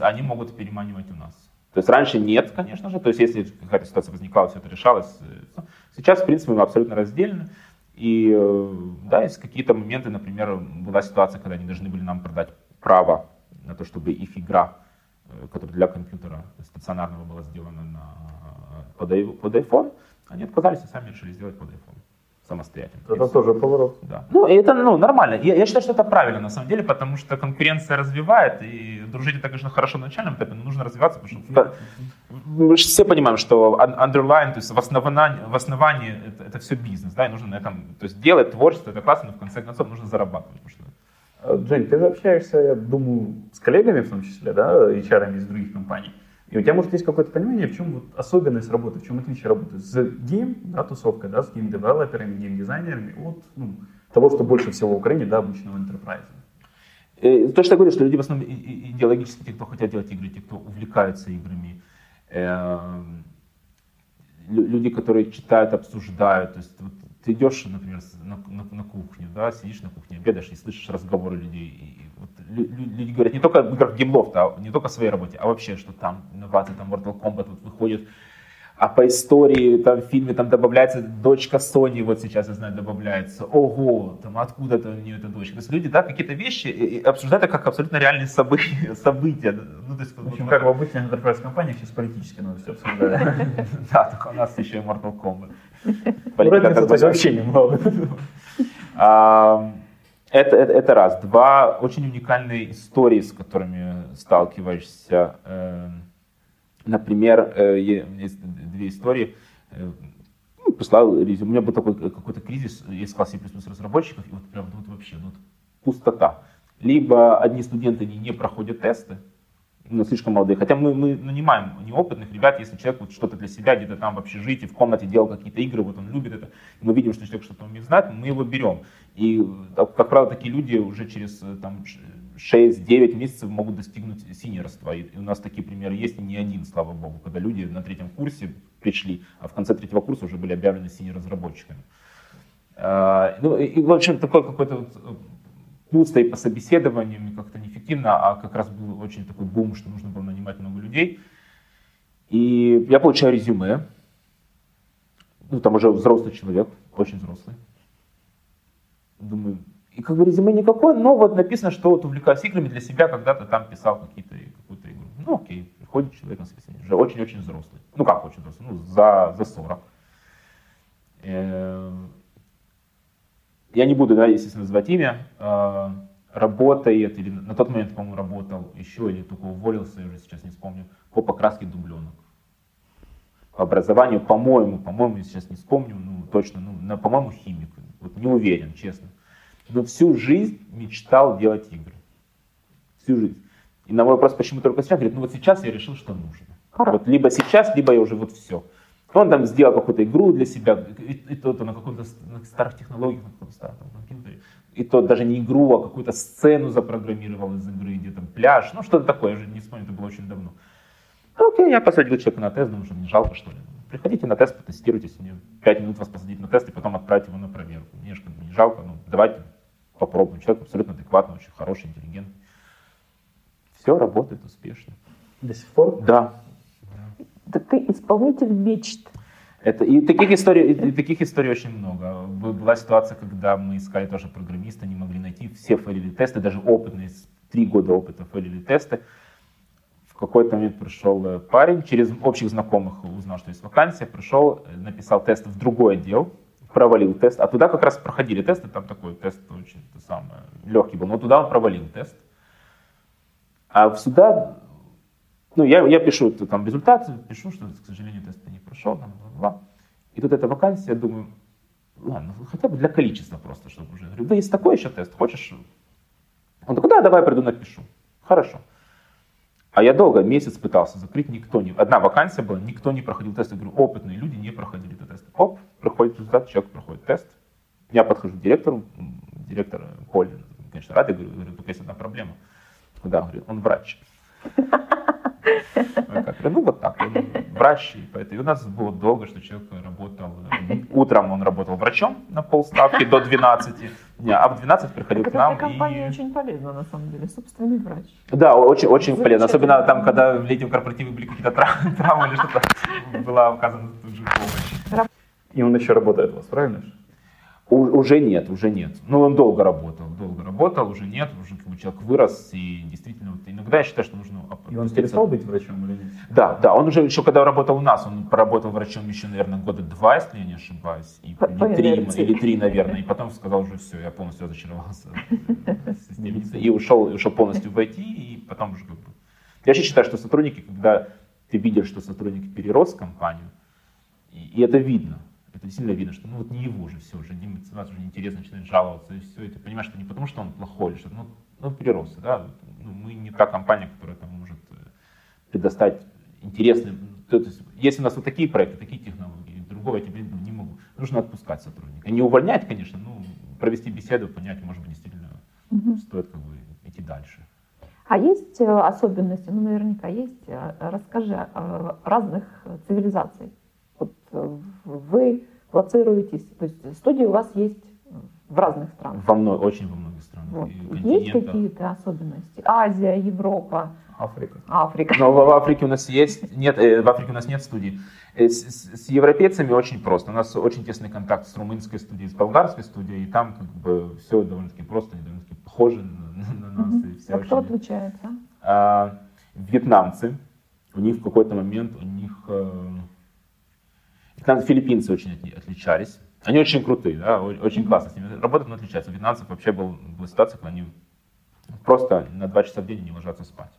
Они могут переманивать у нас. То есть раньше нет, конечно же. То есть если какая-то ситуация возникала, все это решалось. Сейчас, в принципе, мы абсолютно раздельны. И да, есть какие-то моменты, например, была ситуация, когда они должны были нам продать право на то, чтобы их игра, которая для компьютера стационарного была сделана под iPhone, они отказались и сами решили сделать под iPhone самостоятельно. Это тоже поворот. Да. Это нормально. Я считаю, что это правильно на самом деле, потому что конкуренция развивает, и дружить это, конечно, хорошо на начальном этапе, но нужно развиваться, потому что мы все понимаем, что underline, то есть в основании это все бизнес, да, и нужно на этом, то есть делать творчество, это классно, но в конце концов нужно зарабатывать. Жень, ты же общаешься, я думаю, с коллегами в том числе, да, HR-ами из других компаний. И у тебя, может, есть какое-то понимание, в чем особенность работы, в чем отличие работы с гейм-тусовкой, да, с гейм-девелоперами, гейм-дизайнерами от того, что больше всего в Украине, да, обычного энтерпрайза? То, что я говорю, что люди в основном идеологически, те, кто хотят делать игры, те, кто увлекаются играми, люди, которые читают, обсуждают, то есть ты идешь, например, на кухню, да, сидишь на кухне, обедаешь и слышишь разговоры людей. И люди говорят не только в играх Gameloft, не только о своей работе, а вообще, что там инновации, там Mortal Kombat выходит, А по истории, там, в фильме там добавляется дочка Сони, вот сейчас, я знаю, добавляется. Ого, там, откуда-то у нее эта дочка. То есть люди, да, какие-то вещи обсуждают это как абсолютно реальные события. Ну, то есть, в общем, вот, как в обычных enterprise-компаниях сейчас политически новости обсуждают. Да, только у нас еще и Mortal Kombat. Политика вообще немного. Это раз. Два, очень уникальные истории, с которыми сталкиваешься. Например, есть две истории. Послал резюме. У меня был такой какой-то кризис. Я искал C++ разработчиков, и вот прям тут вообще вот пустота. Либо одни студенты не проходят тесты, но слишком молодые. Хотя мы нанимаем неопытных ребят, если человек вот что-то для себя где-то там в общежитии, в комнате делал какие-то игры, вот он любит это. Мы видим, что человек что-то умеет знать, мы его берем. И, как правило, такие люди уже через там 6-9 месяцев могут достигнуть синьорства. И у нас такие примеры есть, и не один, слава богу, когда люди на третьем курсе пришли, а в конце третьего курса уже были объявлены синьор-разработчиками. Ну, и, в общем, такой какой-то вот пусто и по собеседованиям, и как-то неэффективно, а как раз был очень такой бум, что нужно было нанимать много людей. И я получаю резюме. Ну, там уже взрослый человек, очень взрослый. Думаю, и как бы резюме никакое, но вот написано, что вот увлекаюсь играми, для себя когда-то там писал какую-то игру. Ну окей, приходит человек на собеседование, уже очень-очень взрослый. Ну как очень взрослый, ну за 40. Я не буду, да, естественно, назвать имя. Работает, или на тот момент, по-моему, работал еще, или только уволился, я уже сейчас не вспомню, по покраске дубленок. По образованию, по-моему, я сейчас не вспомню, ну точно, ну, по-моему, химик. Вот не уверен, честно. Но всю жизнь мечтал делать игры. Всю жизнь. И на мой вопрос, почему только сейчас, говорит, ну вот сейчас я решил, что нужно. Вот либо сейчас, либо я уже вот все. Он там сделал какую-то игру для себя, и то на каком-то старых технологиях, на каком-то старом компьютере. И то даже не игру, а какую-то сцену запрограммировал из игры, где там пляж, ну что-то такое, я уже не вспомню, это было очень давно. Окей, я посадил человека на тест, думаю, что мне жалко, что ли. Приходите на тест, потестируйтесь, мне 5 минут вас посадить на тест и потом отправить его на проверку. Мне же как бы не жалко, ну давайте попробуем. Человек абсолютно адекватный, очень хороший, интеллигентный. Все работает успешно. До сих пор? Да. Да ты исполнитель мечт. И таких историй очень много. Была ситуация, когда мы искали тоже программиста, не могли найти, все фейлили тесты, даже опытные, 3 года опыта фейлили тесты. В какой-то момент пришел парень, через общих знакомых узнал, что есть вакансия, пришел, написал тест в другой отдел, провалил тест, а туда как раз проходили тесты, там такой тест очень легкий был, но туда он провалил тест. А сюда, ну я пишу там результат, пишу, что, к сожалению, тест не прошел, там, бла-бла. И тут эта вакансия, думаю, ладно, хотя бы для количества просто, чтобы уже. Говорю, да есть такой еще тест, хочешь? Он такой, да, давай я приду напишу. Хорошо. А я долго, месяц пытался закрыть, никто не... Одна вакансия была, никто не проходил тест. Я говорю, опытные люди не проходили этот тест. Оп, проходит результат, человек проходит тест. Я подхожу к директору, директор Поль, конечно, рад, я говорю, только есть одна проблема. Да, говорю, он врач. Ну вот так, врач. И у нас было долго, что человек работал... Утром он работал врачом на полставки до 12, а в 12 приходил к нам. Такая компания очень полезна, на самом деле, собственный врач. Да, очень полезно, особенно там, когда в летнем корпоративе были какие-то травмы или что-то, была оказана тут же помощь. И он еще работает у вас, правильно? Уже нет. Ну, он долго работал, уже как бы человек вырос, и действительно, вот, иногда я считаю, что нужно... И он перестал быть врачом или нет? Да, он уже еще, когда работал у нас, он проработал врачом еще, наверное, года 2, если я не ошибаюсь, или 3, наверное, и потом сказал уже все, я полностью разочаровался в системе, и ушел полностью в IT, и потом уже как бы... Я вообще считаю, что сотрудники, когда ты видишь, что сотрудник перерос в компанию, и это видно. Это сильно видно, что ну вот не его же все, уже Дима сразу же неинтересно, начинает жаловаться, и все, и ты понимаешь, что не потому, что он плохой, или что-то, ну перерос, да, ну, мы не та компания, которая там может предоставить интересные, то есть если у нас вот такие проекты, такие технологии, другого я тебе не могу, нужно отпускать сотрудника, не увольнять, конечно, но провести беседу, понять, может быть, действительно стоит как бы идти дальше. А есть особенности, ну наверняка есть, расскажи о разных цивилизаций. Вот вы плацируетесь, то есть студии у вас есть в разных странах. Очень во многих странах. Вот. Есть какие-то особенности? Азия, Европа. Африка. Африка. Но в Африке у нас нет студии. С европейцами очень просто. У нас очень тесный контакт с румынской студией, с болгарской студией, и там как бы все довольно-таки просто, довольно-таки похоже на нас. И все. А очень... кто отличается? Вьетнамцы. У них в какой-то момент, филиппинцы очень отличались. Они очень крутые, да, очень классно с ними работать, но отличаются. У вьетнамцев вообще была ситуация, когда они просто на 2 часа в день не ложатся спать.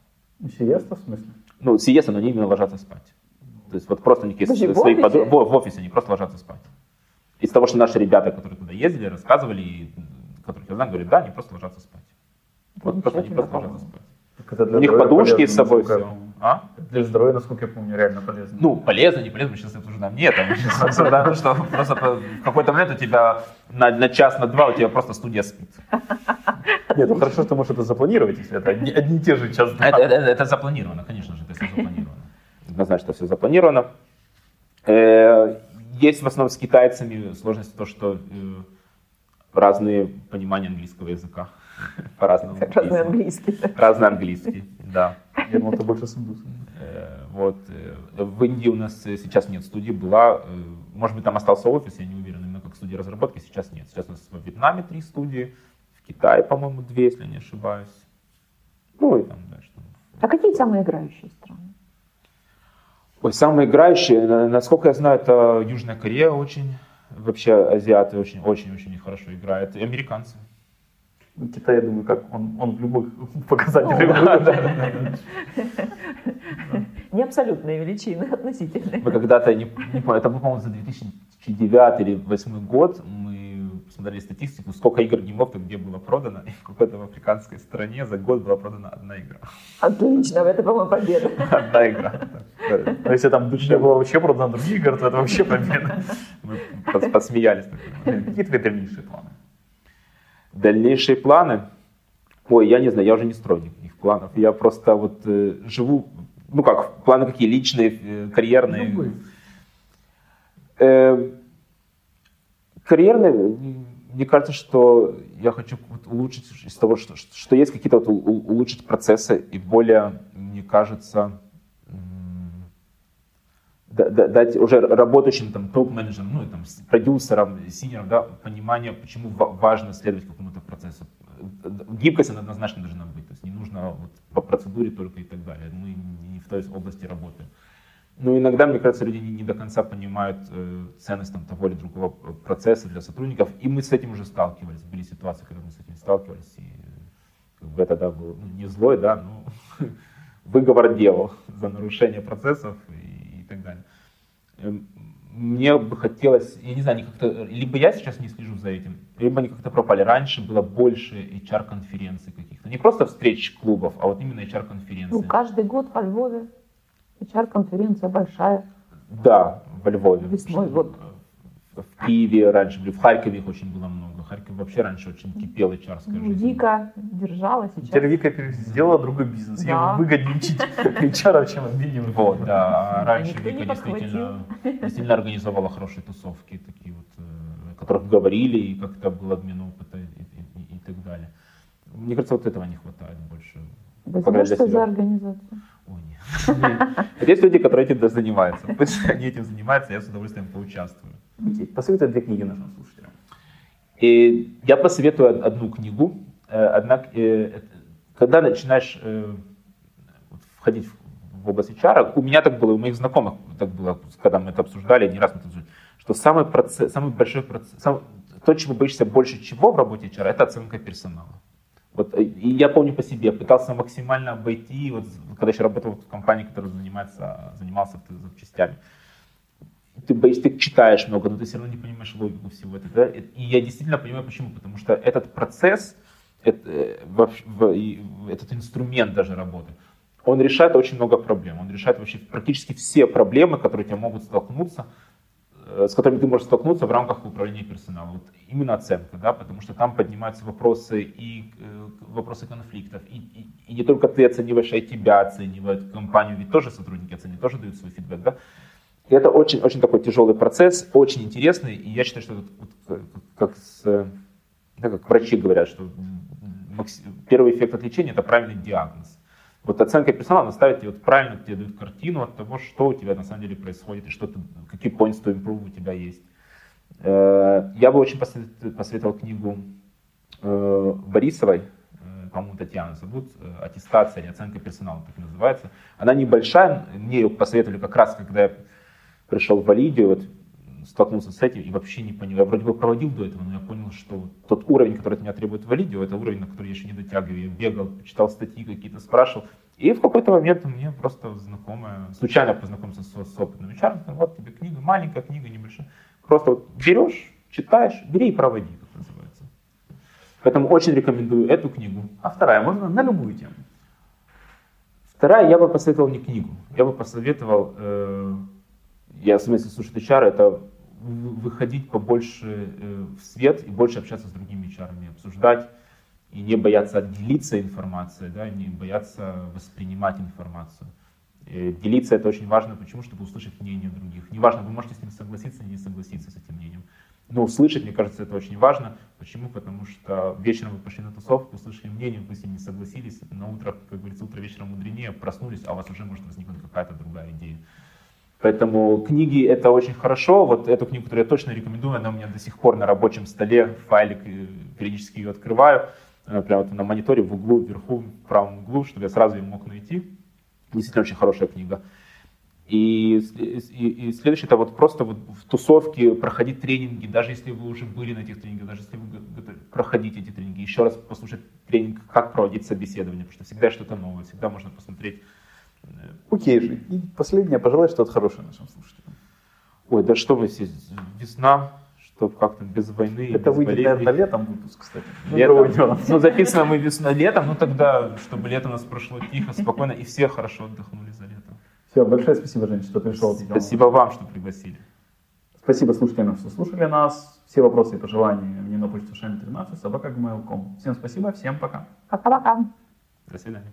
Сиеста, в смысле? Ну, сиеста, но они именно ложатся спать. То есть вот просто у них есть свои подруги, в офисе они просто ложатся спать. Из того, что наши ребята, которые туда ездили, рассказывали, и которых я знаю, говорят, да, они просто ложатся спать. Вот просто они просто ложатся спать. У них подушки с собой все. А? Для здоровья, насколько я помню, реально полезно. Ну, полезно, не полезно, мы сейчас обсуждаем. Нет, мы сейчас обсуждаем, что просто в какой-то момент у тебя на час, на 2 у тебя просто студия спит. Нет, ну хорошо, что ты можешь это запланировать, если это одни и те же час. Это запланировано, конечно же, это все запланировано. Однозначно, все запланировано. Есть в основном с китайцами сложность то, что разные понимания английского языка. По-разному. Разный английский. Разный английский, да. Я думал, это больше с индусами. Вот. В Индии у нас сейчас нет студии, была, может быть, там остался офис, я не уверен, именно как студия разработки, сейчас нет. Сейчас у нас во Вьетнаме 3 студии, в Китае, по-моему, 2, если я не ошибаюсь. Ну и там дальше. А какие самые играющие страны? Ой, самые играющие, насколько я знаю, это Южная Корея очень, вообще азиаты очень-очень хорошо играют, и американцы. Китай, я думаю, как он в любых показателях. Не абсолютные величины, относительные. Мы когда-то, это был, по-моему, за 2009 или 2008 год, мы посмотрели статистику, сколько игр Gameloft где было продано, и в какой-то африканской стране за год была продана 1 игра. Отлично, это, по-моему, победа. 1 игра. Но если там души было вообще продано других игр, то это вообще победа. Мы посмеялись. Какие твои дальнейшие планы? Дальнейшие планы? Ой, я не знаю, я уже не строю никаких планов. Я просто вот живу, ну как, планы какие, личные, карьерные? Любые. Карьерные, мне кажется, что я хочу вот улучшить из того, что есть, какие-то вот улучшить процессы и более, мне кажется, дать уже работающим там топ-менеджерам, ну и там продюсерам, синерам, да, понимание, почему важно следовать какому-то процессу. Гибкость она однозначно должна быть, то есть не нужно вот по процедуре только и так далее. Мы не в той области работаем. Но иногда, мне кажется, люди не до конца понимают ценность там того или другого процесса для сотрудников, и мы с этим уже сталкивались, были ситуации, когда мы с этим сталкивались, и как бы это, да, было, ну, не злой, да, но выговор делал за нарушение процессов и так далее. Мне бы хотелось, я не знаю, они как-то, либо я сейчас не слежу за этим, либо они как-то пропали. Раньше было больше HR-конференций каких-то. Не просто встреч клубов, а вот именно HR-конференции. Ну, каждый год во Львове HR-конференция большая. Да, во Львове. Весной год. В Киеве раньше были, в Харькове их очень было много. Харьков вообще раньше очень кипел HR-ская жизнь. Вика держала сейчас. Теперь Вика сделала другой бизнес. Да. Ей выгоднее учить HR, чем обменивать. Вот, да. Раньше Вика действительно организовала хорошие тусовки, такие вот, о которых говорили, и как-то был обмен опыта и так далее. Мне кажется, вот этого не хватает больше. Да, знаешь, что за организация? Ой, нет. Есть люди, которые этим занимаются. Пусть они этим занимаются, я с удовольствием поучаствую. Посоветую 2 книги нашим слушателям. И я посоветую одну книгу. Однако, когда начинаешь входить в область HR, у меня так было, у моих знакомых так было, когда мы это обсуждали, не раз мы это обсуждали, что самый большой процесс, то, чего боишься больше всего в работе HR, это оценка персонала. Вот, и я помню по себе, пытался максимально обойти, вот, когда еще работал в компании, которая занимался запчастями. Ты боишься, ты читаешь много, но ты все равно не понимаешь логику всего этого. Да? И я действительно понимаю, почему. Потому что этот процесс, этот инструмент даже работы, он решает очень много проблем. Он решает вообще практически все проблемы, которые тебя могут столкнуться, с которыми ты можешь столкнуться в рамках управления персоналом. Вот именно оценка, да? Потому что там поднимаются вопросы и вопросы конфликтов. И не только ты оцениваешь, а и тебя оценивают, компанию, ведь тоже сотрудники оценивают, тоже дают свой фидбэк. Да? И это очень-очень такой тяжелый процесс, очень интересный, и я считаю, что как врачи говорят, что первый эффект от лечения – это правильный диагноз. Вот оценка персонала ставит тебе, вот правильно тебе дают картину от того, что у тебя на самом деле происходит, и что ты, какие points to improve у тебя есть. Я бы очень посоветовал книгу Борисовой, по-моему, Татьяна зовут, «Аттестация и оценка персонала» так называется. Она небольшая, мне ее посоветовали как раз, когда я пришел в Валидию, вот, столкнулся с этим и вообще не понял. Я вроде бы проводил до этого, но я понял, что тот уровень, который от меня требует Валидио, это уровень, на который я еще не дотягиваю. Я бегал, читал статьи какие-то, спрашивал. И в какой-то момент мне просто знакомая, случайно познакомился с опытным HR, вот тебе книга, маленькая книга, небольшая. Просто вот берешь, читаешь, бери и проводи, как называется. Поэтому очень рекомендую эту книгу. А вторая, можно на любую тему. Вторая, я бы посоветовал не книгу. Я бы посоветовал, я в смысле слушать HR, это выходить побольше в свет и больше общаться с другими HR-ами, обсуждать и не бояться делиться информацией, да, не бояться воспринимать информацию. Делиться это очень важно, почему? Чтобы услышать мнение других. Неважно, вы можете с ним согласиться или не согласиться с этим мнением. Но услышать, мне кажется, это очень важно. Почему? Потому что вечером вы пошли на тусовку, услышали мнение, вы с ним не согласились. На утро, как говорится, утро вечером мудренее, проснулись, а у вас уже может возникнуть какая-то другая идея. Поэтому книги это очень хорошо. Вот эту книгу, которую я точно рекомендую, она у меня до сих пор на рабочем столе, файлик, периодически ее открываю. Прямо вот на мониторе в углу, вверху, в правом углу, чтобы я сразу ее мог найти. Действительно очень хорошая книга. И следующее, это вот просто вот в тусовке проходить тренинги, даже если вы уже были на этих тренингах, даже если вы проходите эти тренинги, еще раз послушать тренинг, как проводить собеседование, потому что всегда что-то новое, всегда можно посмотреть. Окей же. И последнее, пожелай что-то хорошее нашим слушателям. Ой, да что вы здесь, весна, что как-то без войны. Это без выйдет, наверное, летом выпуск, кстати. Летом. Ну, записано мы весна летом, ну тогда, чтобы лето у нас прошло тихо, спокойно, и все хорошо отдохнули за лето. Все, большое спасибо, Жень, что пришел. Спасибо вам, что пригласили. Спасибо слушателям, что слушали нас. Все вопросы и пожелания мне на почту shami13@gmail.com. Всем спасибо, всем пока. Пока-пока. До свидания.